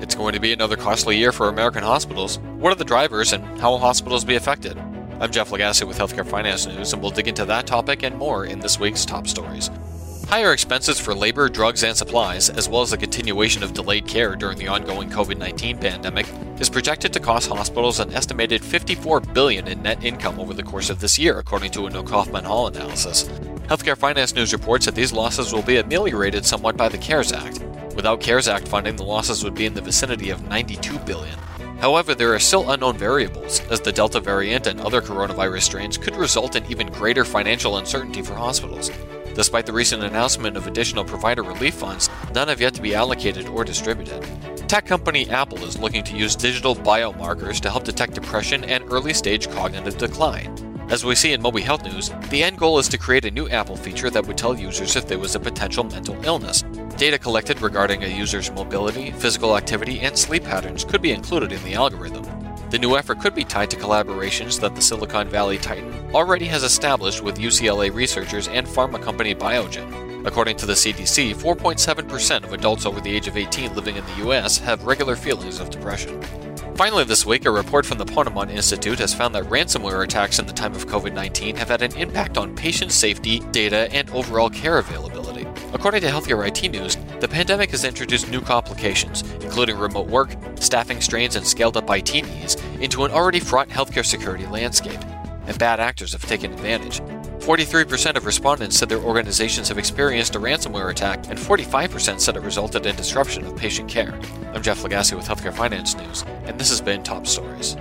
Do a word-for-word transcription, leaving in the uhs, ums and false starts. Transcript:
It's going to be another costly year for American hospitals. What are the drivers and how will hospitals be affected? I'm Jeff Lagasse with Healthcare Finance News, and we'll dig into that topic and more in this week's top stories. Higher expenses for labor, drugs, and supplies, as well as the continuation of delayed care during the ongoing covid nineteen pandemic, is projected to cost hospitals an estimated fifty-four billion dollars in net income over the course of this year, according to a new Kaufman Hall analysis. Healthcare Finance News reports that these losses will be ameliorated somewhat by the CARES Act. Without CARES Act funding, the losses would be in the vicinity of ninety-two billion dollars. However, there are still unknown variables, as the Delta variant and other coronavirus strains could result in even greater financial uncertainty for hospitals. Despite the recent announcement of additional provider relief funds, none have yet to be allocated or distributed. Tech company Apple is looking to use digital biomarkers to help detect depression and early-stage cognitive decline. As we see in MobiHealth News, the end goal is to create a new Apple feature that would tell users if there was a potential mental illness. Data collected regarding a user's mobility, physical activity, and sleep patterns could be included in the algorithm. The new effort could be tied to collaborations that the Silicon Valley titan already has established with U C L A researchers and pharma company Biogen. According to the C D C, four point seven percent of adults over the age of eighteen living in the U S have regular feelings of depression. Finally this week, a report from the Ponemon Institute has found that ransomware attacks in the time of covid nineteen have had an impact on patient safety, data, and overall care availability. According to Healthcare I T News, the pandemic has introduced new complications, including remote work, staffing strains, and scaled-up I T needs, into an already fraught healthcare security landscape, and bad actors have taken advantage. forty-three percent of respondents said their organizations have experienced a ransomware attack, and forty-five percent said it resulted in disruption of patient care. I'm Jeff Lagasse with Healthcare Finance News, and this has been Top Stories.